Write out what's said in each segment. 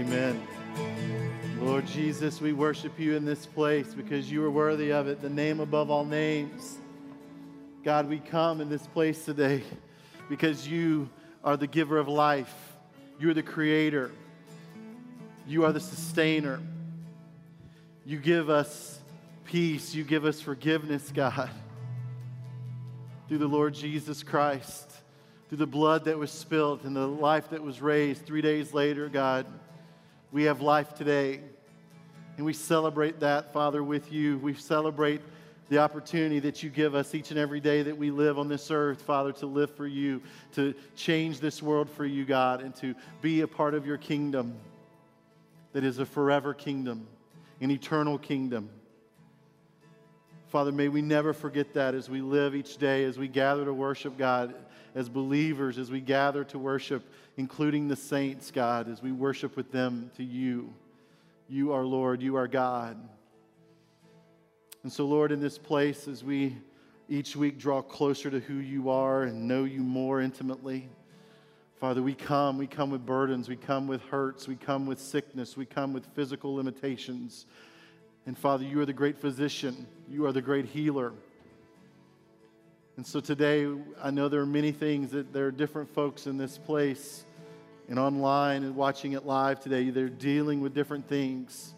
Amen. Lord Jesus, we worship you in this place because you are worthy of it, the name above all names. God, we come in this place today because you are the giver of life. You are the creator. You are the sustainer. You give us peace. You give us forgiveness, God, through the Lord Jesus Christ, through the blood that was spilled and the life that was raised 3 days later, God. We have life today, and we celebrate that, Father, with you. We celebrate the opportunity that you give us each and every day that we live on this earth, Father, to live for you, to change this world for you, God, and to be a part of your kingdom that is a forever kingdom, an eternal kingdom. Father, may we never forget that as we live each day, as we gather to worship, God, as believers, as we gather to worship, including the saints, God, as we worship with them to you. You are Lord. You are God. And so, Lord, in this place, as we each week draw closer to who you are and know you more intimately, Father, we come with burdens, we come with hurts, we come with sickness, we come with physical limitations. And Father, you are the great physician. You are the great healer. And so today, I know there are many things that there are different folks in this place and online and watching it live today. They're dealing with different things.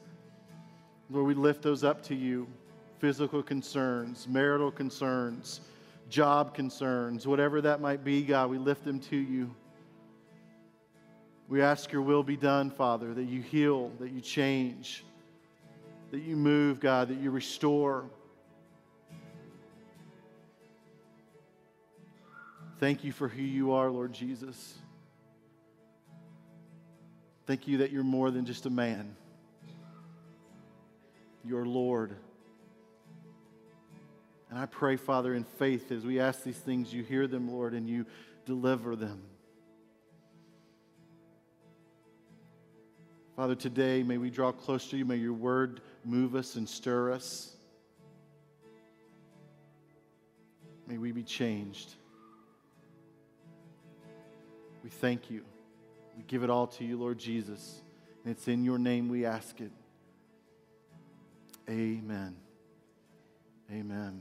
Lord, we lift those up to you. Physical concerns, marital concerns, job concerns, whatever that might be, God, we lift them to you. We ask your will be done, Father, that you heal, that you change, that you move, God, that you restore. Thank you for who you are, Lord Jesus. Thank you that you're more than just a man. You're Lord. And I pray, Father, in faith, as we ask these things, you hear them, Lord, and you deliver them. Father, today, may we draw close to you. May your word move us and stir us. May we be changed. We thank you. We give it all to you, Lord Jesus. And it's in your name we ask it. Amen. Amen.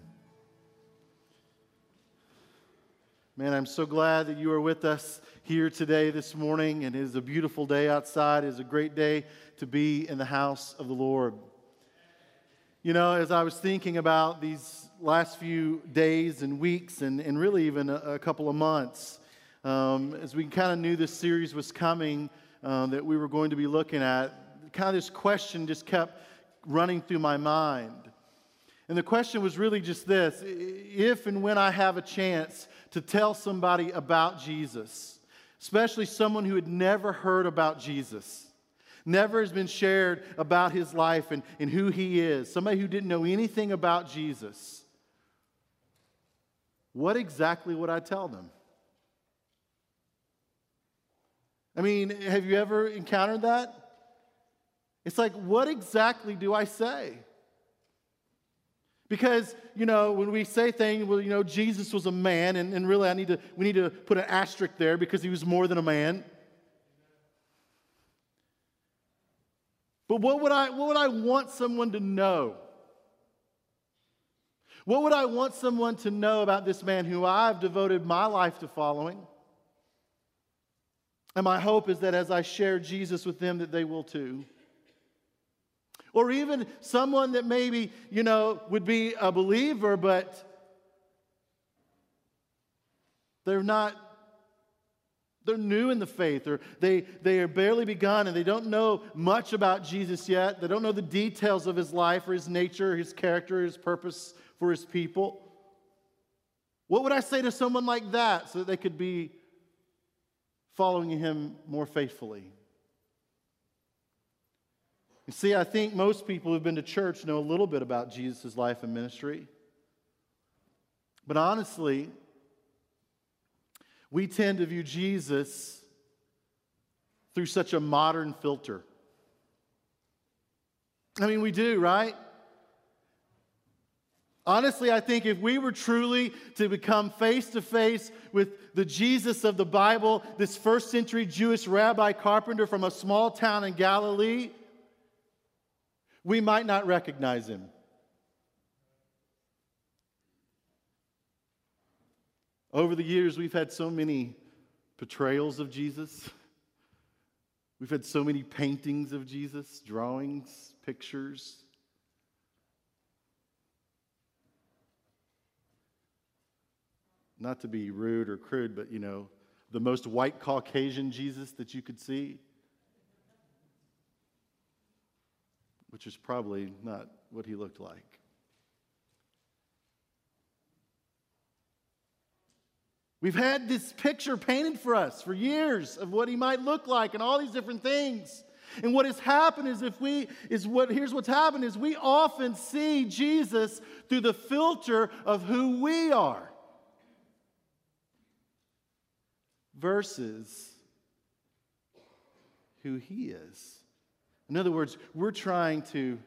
Man, I'm so glad that you are with us here today, this morning. And it is a beautiful day outside. It is a great day to be in the house of the Lord. You know, as I was thinking about these last few days and weeks and really even a couple of months, as we kind of knew this series was coming, that we were going to be looking at, kind of this question just kept running through my mind. And the question was really just this: if and when I have a chance to tell somebody about Jesus, especially someone who had never heard about Jesus, never has been shared about his life and who he is, somebody who didn't know anything about Jesus, what exactly would I tell them? I mean, have you ever encountered that? It's like, what exactly do I say? Because, you know, when we say things, well, you know, Jesus was a man, and really we need to put an asterisk there because he was more than a man. But what would I want someone to know? What would I want someone to know about this man who I've devoted my life to following? And my hope is that as I share Jesus with them, that they will too. Or even someone that maybe, you know, would be a believer, but they're new in the faith, or they are barely begun, and they don't know much about Jesus yet. They don't know the details of his life or his nature, his character, his purpose for his people. What would I say to someone like that so that they could be following him more faithfully? You see, I think most people who've been to church know a little bit about Jesus' life and ministry. But honestly, we tend to view Jesus through such a modern filter. I mean, we do, right? Honestly, I think if we were truly to become face-to-face with the Jesus of the Bible, this first-century Jewish rabbi carpenter from a small town in Galilee, we might not recognize him. Over the years, we've had so many portrayals of Jesus. We've had so many paintings of Jesus, drawings, pictures. Not to be rude or crude, but, you know, the most white Caucasian Jesus that you could see, which is probably not what he looked like. We've had this picture painted for us for years of what he might look like and all these different things. And what has happened is here's what's happened is we often see Jesus through the filter of who we are versus who he is. In other words, we're trying to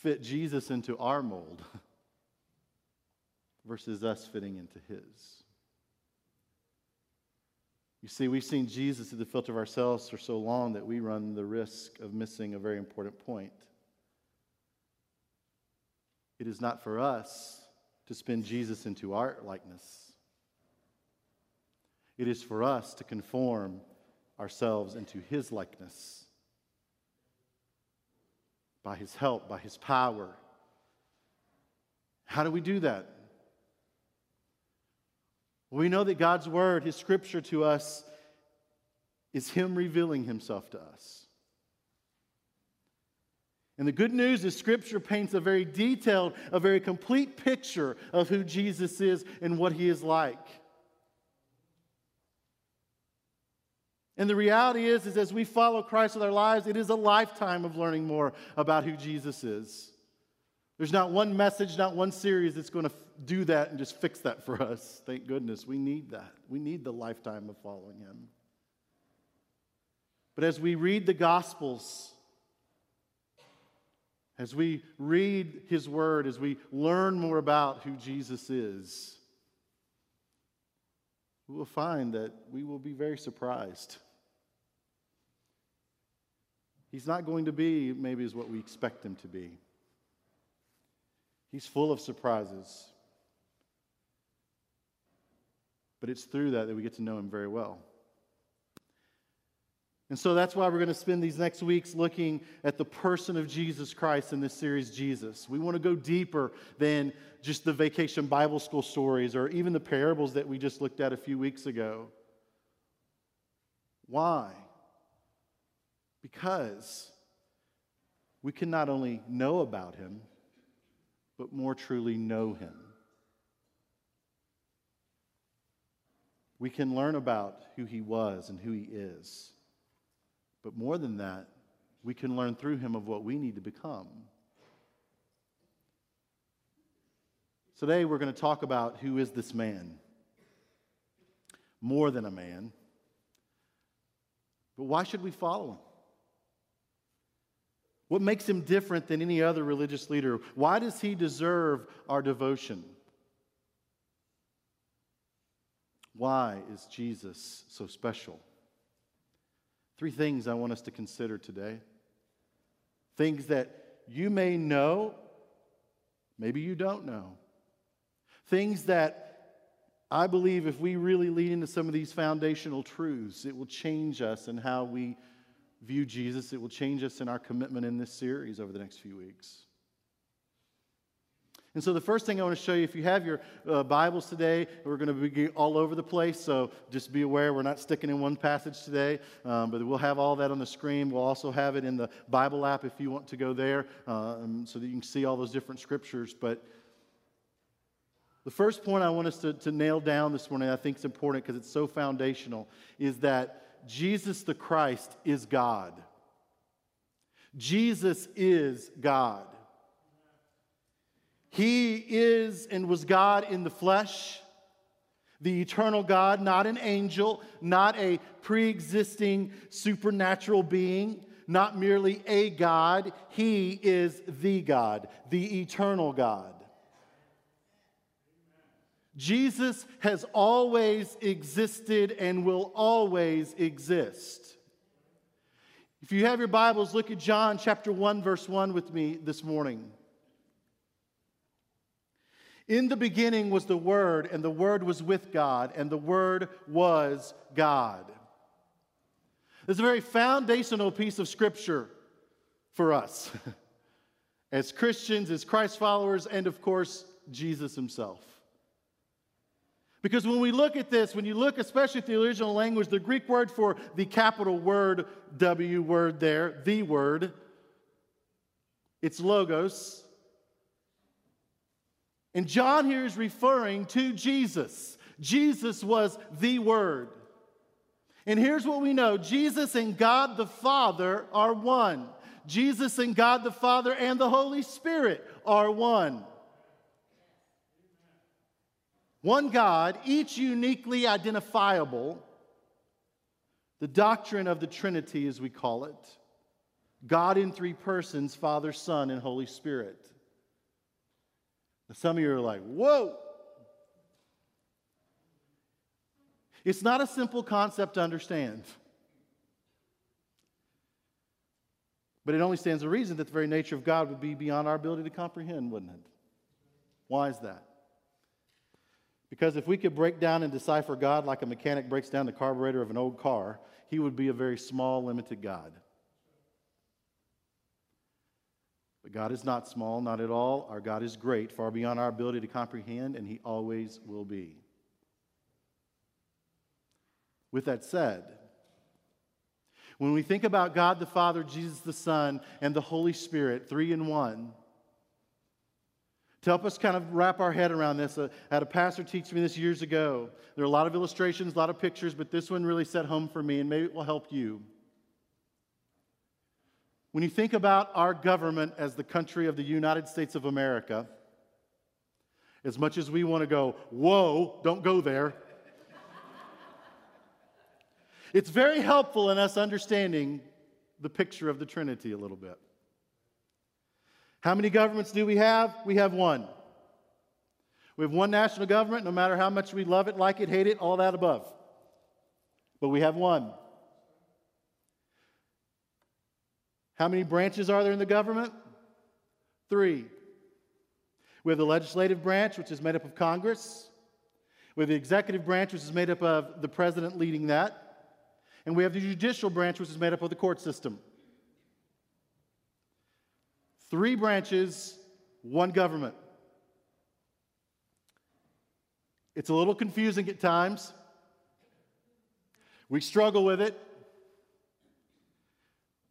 fit Jesus into our mold versus us fitting into his. You see, we've seen Jesus through the filter of ourselves for so long that we run the risk of missing a very important point. It is not for us to spin Jesus into our likeness. It is for us to conform ourselves into his likeness by his help, by his power. How do we do that? We know that God's word, his scripture to us, is him revealing himself to us. And the good news is scripture paints a very detailed, a very complete picture of who Jesus is and what he is like. And the reality is as we follow Christ with our lives, it is a lifetime of learning more about who Jesus is. There's not one message, not one series that's going to do that and just fix that for us. Thank goodness. We need that. We need the lifetime of following him. But as we read the Gospels, as we read his word, as we learn more about who Jesus is, we will find that we will be very surprised. He's not going to be maybe as what we expect him to be. He's full of surprises. But it's through that we get to know him very well. And so that's why we're going to spend these next weeks looking at the person of Jesus Christ in this series, Jesus. We want to go deeper than just the Vacation Bible School stories or even the parables that we just looked at a few weeks ago. Why? Because we can not only know about him, but more truly know him. We can learn about who he was and who he is. But more than that, we can learn through him of what we need to become. Today we're going to talk about who is this man. More than a man. But why should we follow him? What makes him different than any other religious leader? Why does he deserve our devotion? Why is Jesus so special? Three things I want us to consider today. Things that you may know, maybe you don't know. Things that I believe if we really lean into some of these foundational truths, it will change us in how we view Jesus. It will change us in our commitment in this series over the next few weeks. And so the first thing I want to show you, if you have your Bibles today, we're going to be all over the place, so just be aware we're not sticking in one passage today, but we'll have all that on the screen. We'll also have it in the Bible app if you want to go there, so that you can see all those different scriptures. But the first point I want us to nail down this morning, I think is important because it's so foundational, is that Jesus the Christ is God. Jesus is God. He is and was God in the flesh, the eternal God, not an angel, not a pre-existing supernatural being, not merely a God. He is the God, the eternal God. Jesus has always existed and will always exist. If you have your Bibles, look at John chapter 1, verse 1 with me this morning. In the beginning was the Word, and the Word was with God, and the Word was God. This is a very foundational piece of Scripture for us as Christians, as Christ followers, and of course, Jesus Himself. Because when we look at this, when you look especially at the original language, the Greek word for the capital word, W word there, the word, it's logos. And John here is referring to Jesus. Jesus was the Word. And here's what we know. Jesus and God the Father are one. Jesus and God the Father and the Holy Spirit are one. One God, each uniquely identifiable. The doctrine of the Trinity, as we call it. God in three persons, Father, Son, and Holy Spirit. Some of you are like, whoa! It's not a simple concept to understand. But it only stands to reason that the very nature of God would be beyond our ability to comprehend, wouldn't it? Why is that? Because if we could break down and decipher God like a mechanic breaks down the carburetor of an old car, He would be a very small, limited God. But God is not small, not at all. Our God is great, far beyond our ability to comprehend, and He always will be. With that said, when we think about God the Father, Jesus the Son, and the Holy Spirit, three in one, to help us kind of wrap our head around this, I had a pastor teach me this years ago. There are a lot of illustrations, a lot of pictures, but this one really set home for me, and maybe it will help you. When you think about our government as the country of the United States of America, as much as we want to go, whoa, don't go there, it's very helpful in us understanding the picture of the Trinity a little bit. How many governments do we have? We have one. We have one national government, no matter how much we love it, like it, hate it, all that above. But we have one. How many branches are there in the government? Three. We have the legislative branch, which is made up of Congress. We have the executive branch, which is made up of the president leading that. And we have the judicial branch, which is made up of the court system. Three branches, one government. It's a little confusing at times. We struggle with it.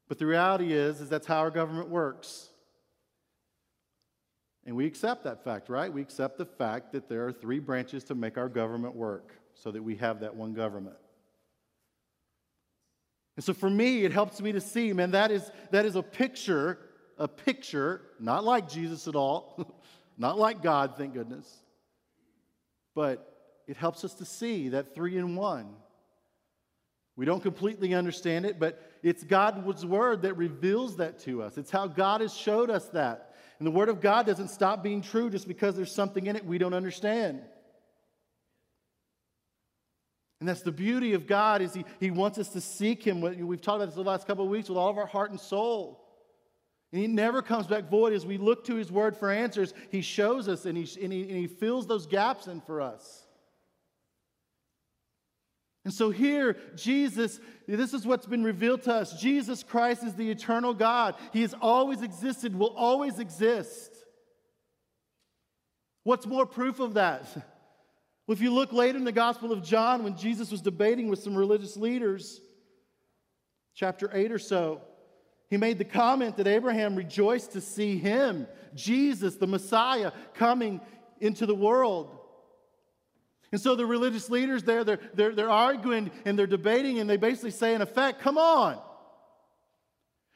But the reality is that's how our government works. And we accept that fact, right? We accept the fact that there are three branches to make our government work so that we have that one government. And so for me, it helps me to see, man, that is a picture, not like Jesus at all, not like God, thank goodness, but it helps us to see that three in one. We don't completely understand it, but it's God's Word that reveals that to us. It's how God has showed us that. And the Word of God doesn't stop being true just because there's something in it we don't understand. And that's the beauty of God is He wants us to seek Him. We've talked about this the last couple of weeks with all of our heart and soul. And He never comes back void. As we look to His Word for answers, He shows us and He fills those gaps in for us. And so here, Jesus, this is what's been revealed to us. Jesus Christ is the eternal God. He has always existed, will always exist. What's more proof of that? Well, if you look later in the Gospel of John, when Jesus was debating with some religious leaders, chapter 8 or so, He made the comment that Abraham rejoiced to see Him, Jesus, the Messiah, coming into the world. And so the religious leaders there, they're arguing and they're debating, and they basically say, in effect, come on.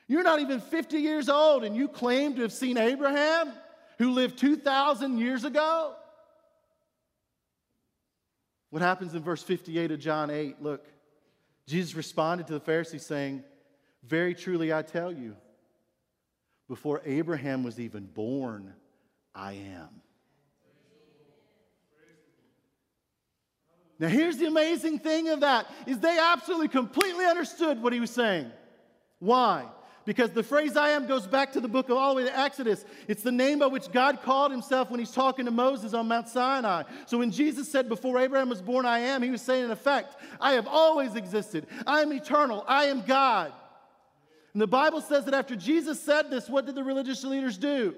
You're not even 50 years old, and you claim to have seen Abraham, who lived 2,000 years ago? What happens in verse 58 of John 8? Look, Jesus responded to the Pharisees saying, very truly I tell you, before Abraham was even born, I am. Now here's the amazing thing of that, is they absolutely completely understood what he was saying. Why? Because the phrase I am goes back to the book of all the way to Exodus. It's the name by which God called himself when he's talking to Moses on Mount Sinai. So when Jesus said, before Abraham was born, I am, he was saying in effect, I have always existed. I am eternal. I am God. And the Bible says that after Jesus said this, what did the religious leaders do?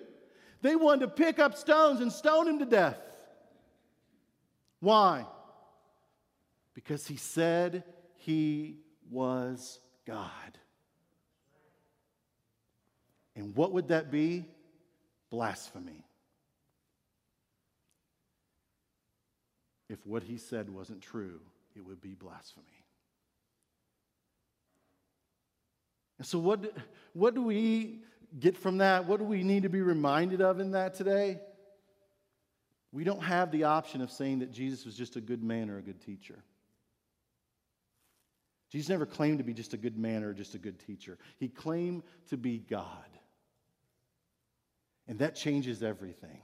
They wanted to pick up stones and stone him to death. Why? Because he said he was God. And what would that be? Blasphemy. If what he said wasn't true, it would be blasphemy. And so what do we get from that? What do we need to be reminded of in that today? We don't have the option of saying that Jesus was just a good man or a good teacher. Jesus never claimed to be just a good man or just a good teacher. He claimed to be God. And that changes everything.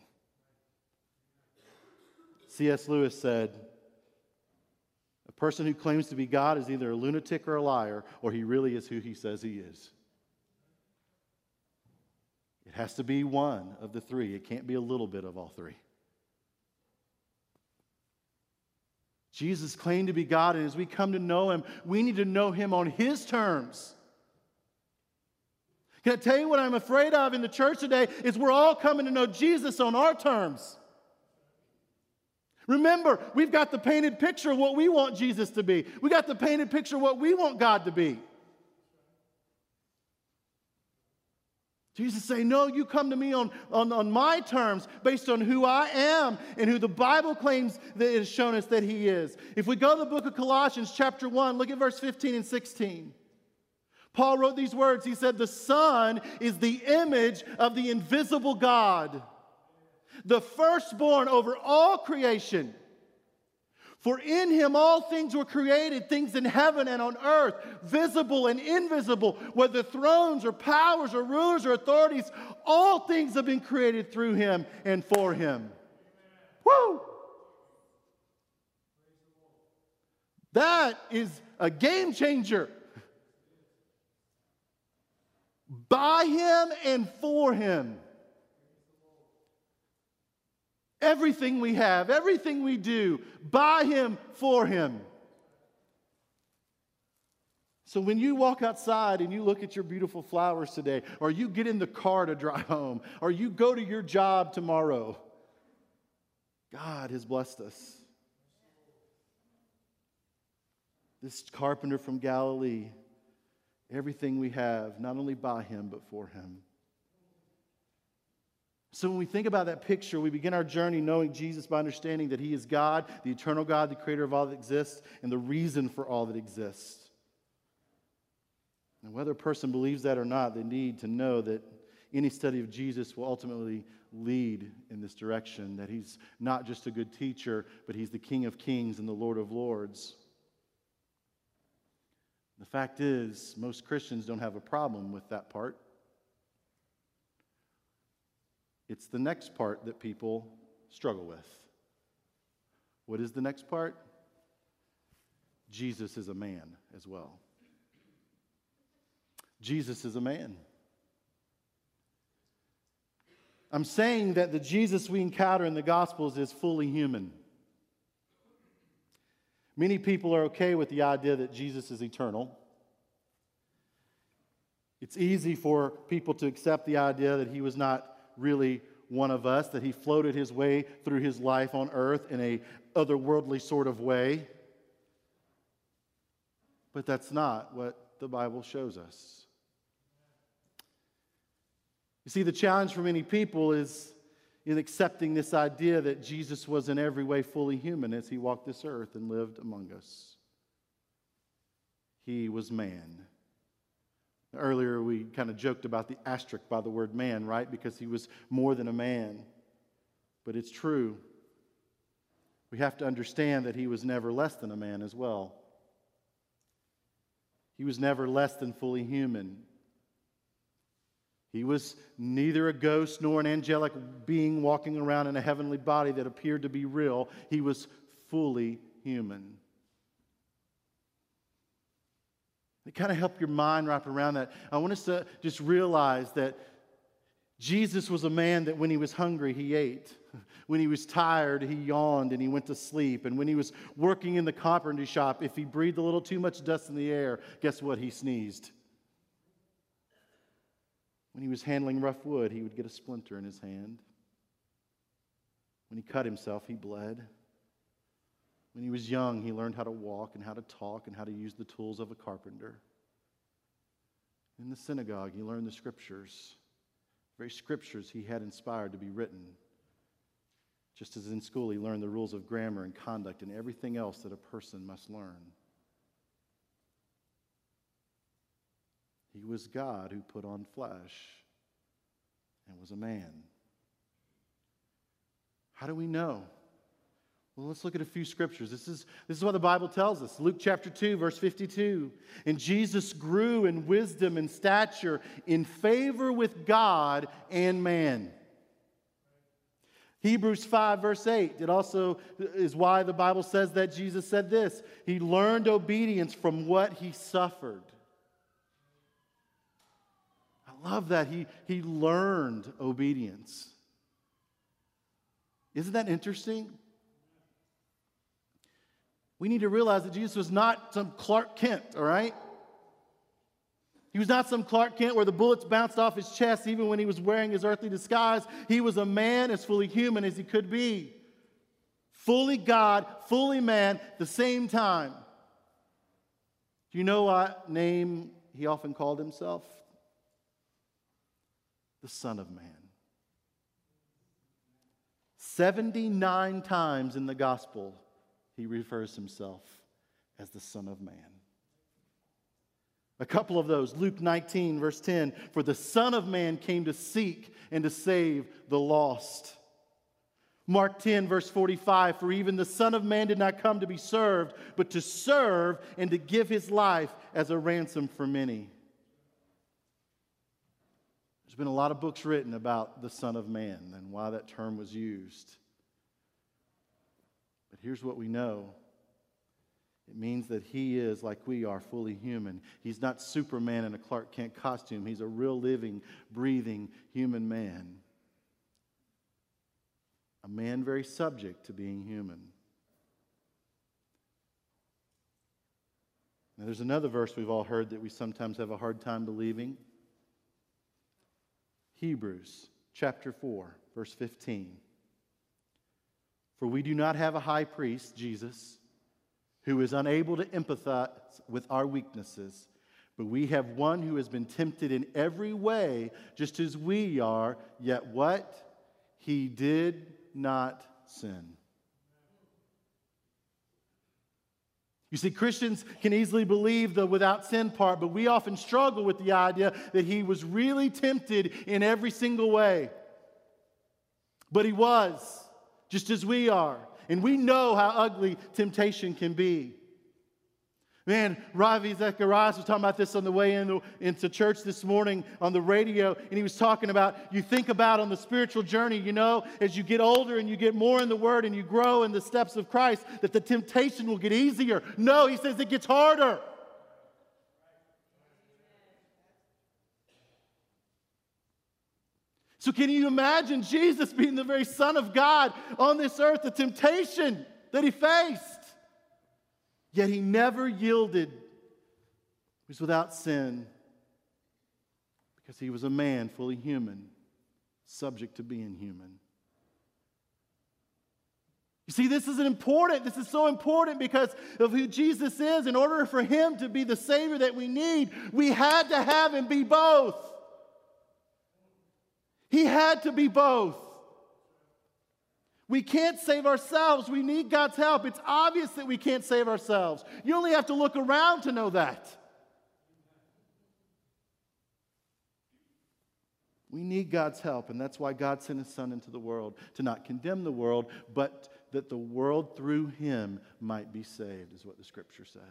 C.S. Lewis said, a person who claims to be God is either a lunatic or a liar, or he really is who he says he is. It has to be one of the three. It can't be a little bit of all three. Jesus claimed to be God, and as we come to know him, we need to know him on his terms. Can I tell you what I'm afraid of in the church today is we're all coming to know Jesus on our terms. Remember, we've got the painted picture of what we want Jesus to be. We got the painted picture of what we want God to be. Jesus say, no, you come to me on my terms based on who I am and who the Bible claims that it has shown us that he is. If we go to the book of Colossians chapter 1, look at verse 15 and 16. Paul wrote these words. He said, the Son is the image of the invisible God, the firstborn over all creation. For in him all things were created, things in heaven and on earth, visible and invisible, whether thrones or powers or rulers or authorities, all things have been created through him and for him. Woo! That is a game changer. By him and for him. Everything we have, everything we do, by him, for him. So when you walk outside and you look at your beautiful flowers today, or you get in the car to drive home, or you go to your job tomorrow, God has blessed us. This carpenter from Galilee, everything we have, not only by him, but for him. So when we think about that picture, we begin our journey knowing Jesus by understanding that he is God, the eternal God, the creator of all that exists, and the reason for all that exists. And whether a person believes that or not, they need to know that any study of Jesus will ultimately lead in this direction, that he's not just a good teacher, but he's the King of Kings and the Lord of Lords. The fact is, most Christians don't have a problem with that part. It's the next part that people struggle with. What is the next part? Jesus is a man as well. Jesus is a man. I'm saying that the Jesus we encounter in the Gospels is fully human. Many people are okay with the idea that Jesus is eternal. It's easy for people to accept the idea that he was not really one of us, that he floated his way through his life on earth in a otherworldly sort of way. But that's not what the Bible shows us. You see, the challenge for many people is in accepting this idea that Jesus was in every way fully human as he walked this earth and lived among us. He was man. Earlier, we kind of joked about the asterisk by the word man, right? Because he was more than a man. But it's true. We have to understand that he was never less than a man as well. He was never less than fully human. He was neither a ghost nor an angelic being walking around in a heavenly body that appeared to be real. He was fully human. It kind of help your mind wrap around that. I want us to just realize that Jesus was a man that when he was hungry, he ate. When he was tired, he yawned and he went to sleep. And when he was working in the carpentry shop, if he breathed a little too much dust in the air, guess what? He sneezed. When he was handling rough wood, he would get a splinter in his hand. When he cut himself, he bled. When he was young, he learned how to walk and how to talk and how to use the tools of a carpenter. In the synagogue, he learned the scriptures, the very scriptures he had inspired to be written. Just as in school, he learned the rules of grammar and conduct and everything else that a person must learn. He was God who put on flesh and was a man. How do we know? Well, let's look at a few scriptures. This is what the Bible tells us. Luke chapter 2, verse 52. And Jesus grew in wisdom and stature in favor with God and man. Hebrews 5, verse 8. It also is why the Bible says that Jesus said this. He learned obedience from what he suffered. I love that. He learned obedience. Isn't that interesting? We need to realize that Jesus was not some Clark Kent, all right? He was not some Clark Kent where the bullets bounced off his chest even when he was wearing his earthly disguise. He was a man as fully human as he could be. Fully God, fully man at the same time. Do you know what name he often called himself? The Son of Man. 79 times in the gospel, he refers himself as the Son of Man. A couple of those, Luke 19, verse 10, for the Son of Man came to seek and to save the lost. Mark 10, verse 45, for even the Son of Man did not come to be served, but to serve and to give his life as a ransom for many. There's been a lot of books written about the Son of Man and why that term was used. But here's what we know. It means that he is, like we are, fully human. He's not Superman in a Clark Kent costume. He's a real living, breathing human man. A man very subject to being human. Now there's another verse we've all heard that we sometimes have a hard time believing. Hebrews chapter 4, verse 15. For we do not have a high priest, Jesus, who is unable to empathize with our weaknesses, but we have one who has been tempted in every way, just as we are, yet what? He did not sin. You see, Christians can easily believe the without sin part, but we often struggle with the idea that he was really tempted in every single way. But he was. Just as we are. And we know how ugly temptation can be. Man, Ravi Zacharias was talking about this on the way into church this morning on the radio, and he was talking about, you think about on the spiritual journey, you know, as you get older and you get more in the Word and you grow in the steps of Christ, that the temptation will get easier. No, he says it gets harder. So can you imagine Jesus being the very Son of God on this earth, the temptation that he faced? Yet he never yielded. He was without sin because he was a man, fully human, subject to being human. You see, this is so important because of who Jesus is. In order for him to be the Savior that we need, we had to have him be both. He had to be both. We can't save ourselves. We need God's help. It's obvious that we can't save ourselves. You only have to look around to know that. We need God's help, and that's why God sent his Son into the world, to not condemn the world, but that the world through him might be saved, is what the Scripture says.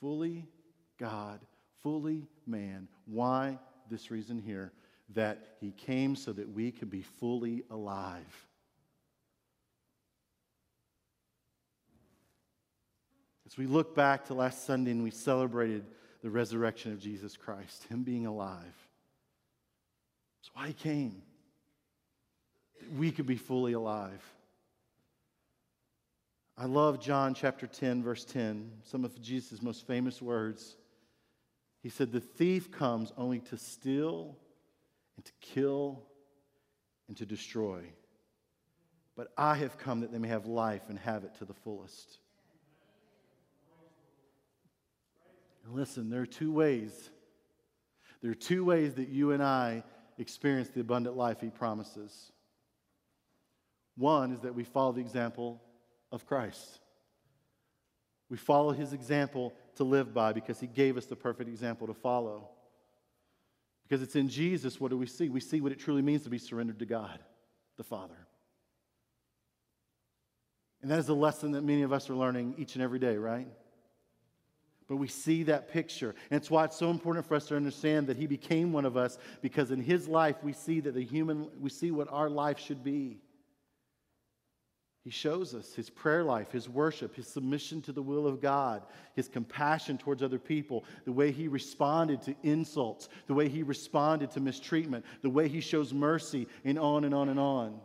Fully God. Fully man. Why? This reason here. that he came so that we could be fully alive. As we look back to last Sunday and we celebrated the resurrection of Jesus Christ, him being alive. That's why he came. We could be fully alive. I love John chapter 10, verse 10, some of Jesus' most famous words. He said, the thief comes only to steal and to kill and to destroy. But I have come that they may have life and have it to the fullest. And listen, there are two ways. There are two ways that you and I experience the abundant life he promises. One is that we follow the example of Christ. We follow his example to live by because he gave us the perfect example to follow. Because it's in Jesus, what do we see? We see what it truly means to be surrendered to God, the Father. And that is a lesson that many of us are learning each and every day, right? But we see that picture. And it's why it's so important for us to understand that he became one of us, because in his life we see that we see what our life should be. He shows us his prayer life, his worship, his submission to the will of God, his compassion towards other people, the way he responded to insults, the way he responded to mistreatment, the way he shows mercy, and on and on and on.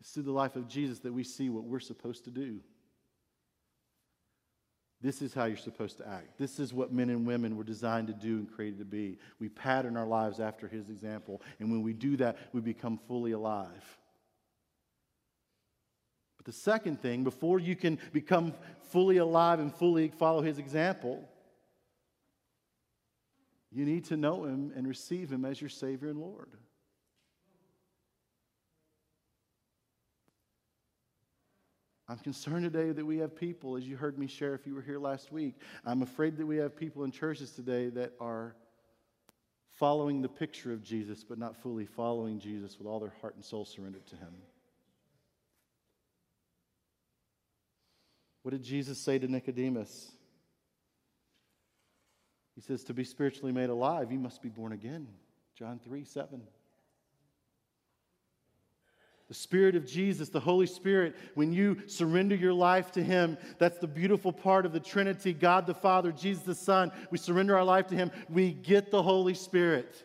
It's through the life of Jesus that we see what we're supposed to do. This is how you're supposed to act. This is what men and women were designed to do and created to be. We pattern our lives after his example, and when we do that, we become fully alive. But the second thing, before you can become fully alive and fully follow his example, you need to know him and receive him as your Savior and Lord. I'm concerned today that we have people, as you heard me share if you were here last week, I'm afraid that we have people in churches today that are following the picture of Jesus, but not fully following Jesus with all their heart and soul surrendered to him. What did Jesus say to Nicodemus? He says, to be spiritually made alive, you must be born again. John 3:7. The Spirit of Jesus, the Holy Spirit, when you surrender your life to him, that's the beautiful part of the Trinity, God the Father, Jesus the Son. We surrender our life to him. We get the Holy Spirit.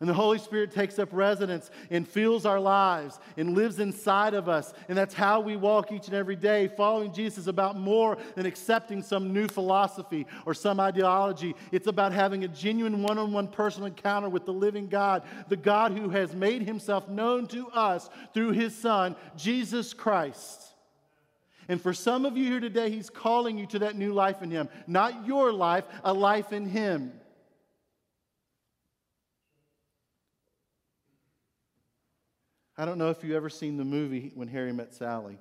And the Holy Spirit takes up residence and fills our lives and lives inside of us. And that's how we walk each and every day. Following Jesus is about more than accepting some new philosophy or some ideology. It's about having a genuine one-on-one personal encounter with the living God, the God who has made himself known to us through his Son, Jesus Christ. And for some of you here today, he's calling you to that new life in him. Not your life, a life in him. I don't know if you've ever seen the movie When Harry Met Sally.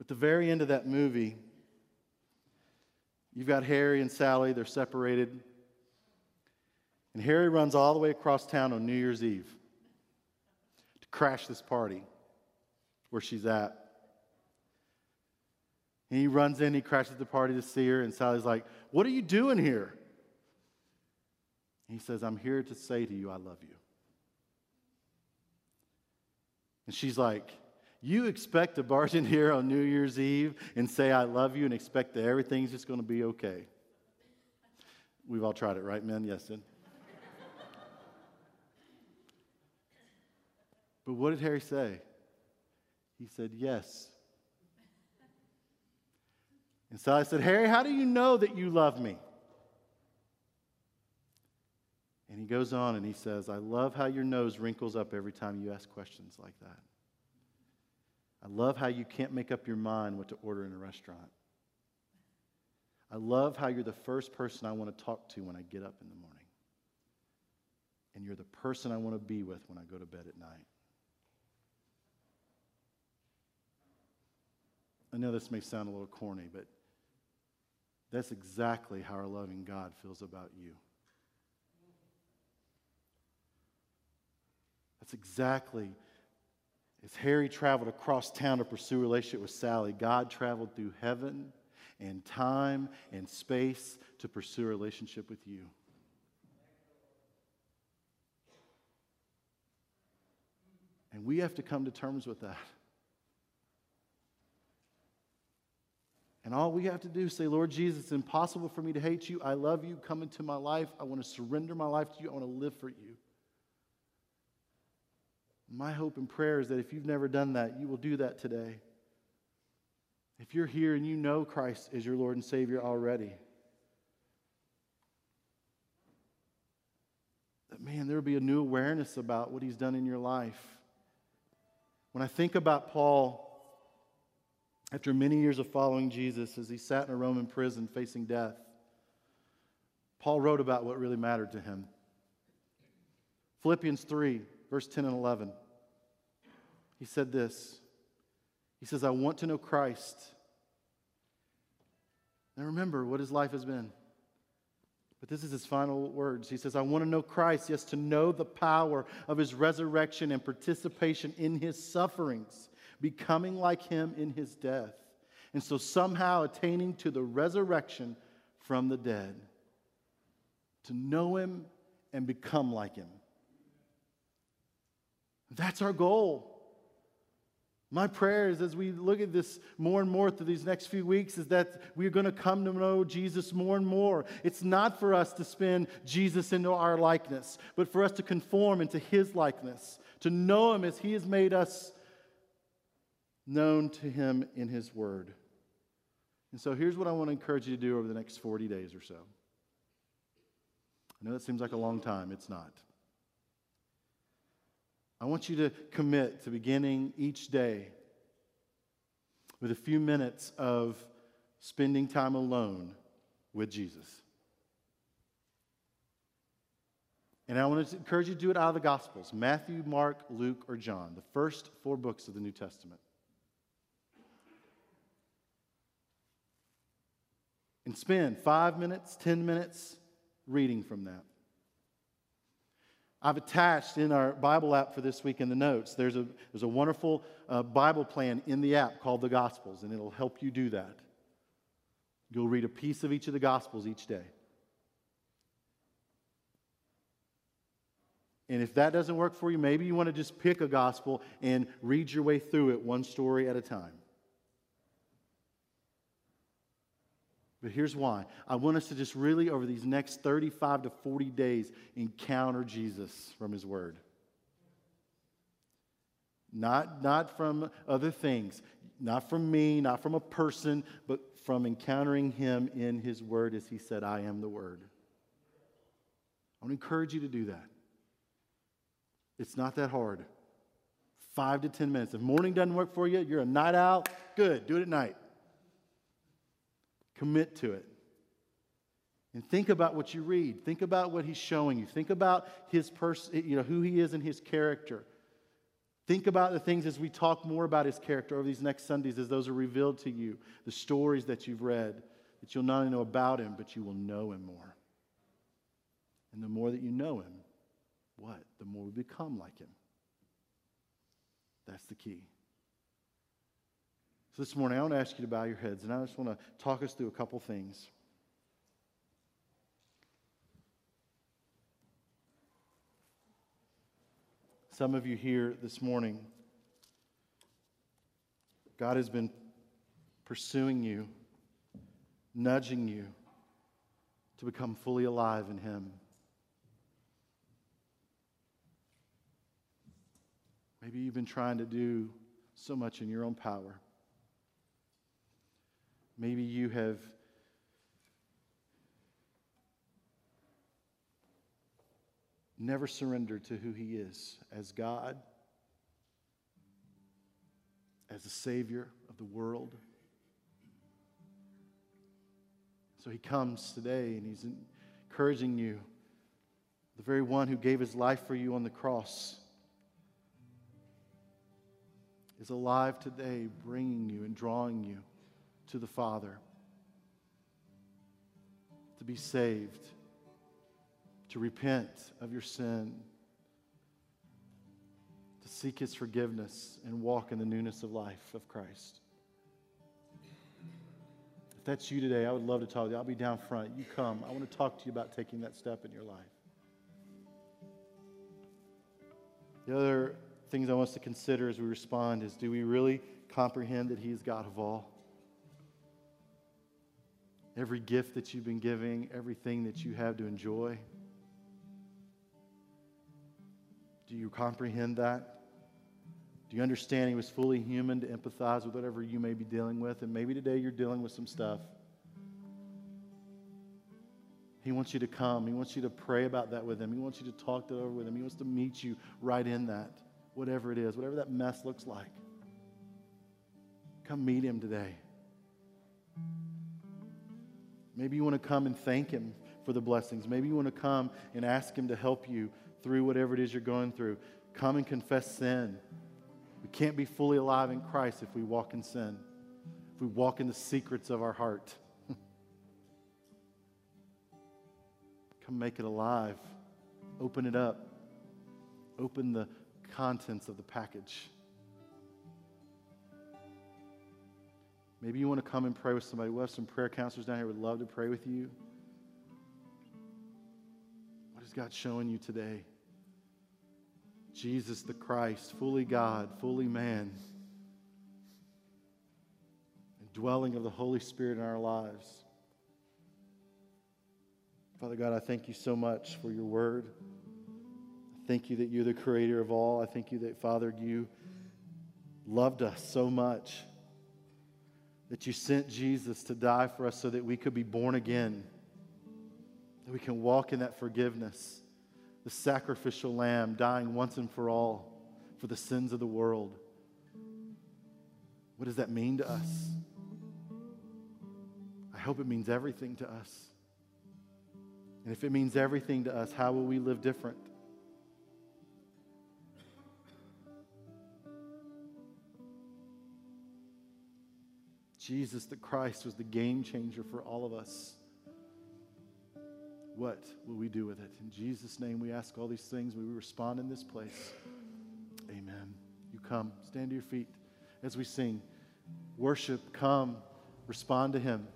At the very end of that movie, you've got Harry and Sally, they're separated. And Harry runs all the way across town on New Year's Eve to crash this party where she's at. And he runs in, he crashes the party to see her, and Sally's like, "What are you doing here?" And he says, "I'm here to say to you, I love you." And she's like, "You expect to barge in here on New Year's Eve and say I love you and expect that everything's just going to be okay." We've all tried it, right, men? Yes, then. But what did Harry say? He said, "Yes." And so I said, "Harry, how do you know that you love me?" And he goes on and he says, "I love how your nose wrinkles up every time you ask questions like that. I love how you can't make up your mind what to order in a restaurant. I love how you're the first person I want to talk to when I get up in the morning. And you're the person I want to be with when I go to bed at night." I know this may sound a little corny, but that's exactly how our loving God feels about you. That's exactly, as Harry traveled across town to pursue a relationship with Sally, God traveled through heaven and time and space to pursue a relationship with you. And we have to come to terms with that. And all we have to do is say, Lord Jesus, it's impossible for me to hate you. I love you. Come into my life. I want to surrender my life to you. I want to live for you. My hope and prayer is that if you've never done that, you will do that today. If you're here and you know Christ is your Lord and Savior already, that, man, there will be a new awareness about what he's done in your life. When I think about Paul, after many years of following Jesus, as he sat in a Roman prison facing death, Paul wrote about what really mattered to him. Philippians 3, verse 10 and 11. He said this. He says, I want to know Christ. Now remember what his life has been. But this is his final words. He says, I want to know Christ, yes, to know the power of his resurrection and participation in his sufferings, becoming like him in his death, and so somehow attaining to the resurrection from the dead, to know him and become like him. That's our goal. My prayer is, as we look at this more and more through these next few weeks, is that we're going to come to know Jesus more and more. It's not for us to spin Jesus into our likeness, but for us to conform into his likeness, to know him as he has made us known to him in his word. And so here's what I want to encourage you to do over the next 40 days or so. I know that seems like a long time. It's not. I want you to commit to beginning each day with a few minutes of spending time alone with Jesus. And I want to encourage you to do it out of the Gospels, Matthew, Mark, Luke, or John, the first four books of the New Testament. And spend 5 minutes, 10 minutes reading from that. I've attached in our Bible app for this week in the notes, there's a wonderful Bible plan in the app called The Gospels, and it'll help you do that. You'll read a piece of each of the Gospels each day. And if that doesn't work for you, maybe you want to just pick a Gospel and read your way through it one story at a time. But here's why. I want us to just really, over these next 35 to 40 days, encounter Jesus from his word. Not from other things, not from me, not from a person, but from encountering him in his word as he said, I am the word. I want to encourage you to do that. It's not that hard. 5 to 10 minutes. If morning doesn't work for you, you're a night owl, good, do it at night. Commit to it. And think about what you read. Think about what he's showing you. Think about his person, who he is and his character. Think about the things as we talk more about his character over these next Sundays as those are revealed to you, the stories that you've read, that you'll not only know about him, but you will know him more. And the more that you know him, what? The more we become like him. That's the key. This morning, I want to ask you to bow your heads, and I just want to talk us through a couple things. Some of you here this morning, God has been pursuing you, nudging you to become fully alive in him. Maybe you've been trying to do so much in your own power. Maybe you have never surrendered to who he is as God, as the Savior of the world. So he comes today and he's encouraging you, the very one who gave his life for you on the cross is alive today, bringing you and drawing you to the Father, to be saved, to repent of your sin, to seek his forgiveness and walk in the newness of life of Christ. If that's you today, I would love to talk to you. I'll be down front. You come. I want to talk to you about taking that step in your life. The other things I want us to consider as we respond is, do we really comprehend that He is God of all? Every gift that you've been giving, everything that you have to enjoy, do you comprehend that? Do you understand He was fully human to empathize with whatever you may be dealing with? And maybe today you're dealing with some stuff. He wants you to come. He wants you to pray about that with Him. He wants you to talk that over with Him. He wants to meet you right in that, whatever it is, whatever that mess looks like. Come meet Him today. Maybe you want to come and thank Him for the blessings. Maybe you want to come and ask Him to help you through whatever it is you're going through. Come and confess sin. We can't be fully alive in Christ if we walk in sin, if we walk in the secrets of our heart. Come make it alive. Open it up. Open the contents of the package. Maybe you want to come and pray with somebody. We'll have some prayer counselors down here who would love to pray with you. What is God showing you today? Jesus the Christ, fully God, fully man, and dwelling of the Holy Spirit in our lives. Father God, I thank you so much for your word. I thank you that you're the creator of all. I thank you that, Father, you loved us so much that you sent Jesus to die for us so that we could be born again, that we can walk in that forgiveness, the sacrificial lamb dying once and for all for the sins of the world. What does that mean to us? I hope it means everything to us. And if it means everything to us, how will we live different? Jesus the Christ was the game changer for all of us. What will we do with it? In Jesus' name we ask all these things. We respond in this place. Amen. You come. Stand to your feet as we sing. Worship. Come. Respond to Him.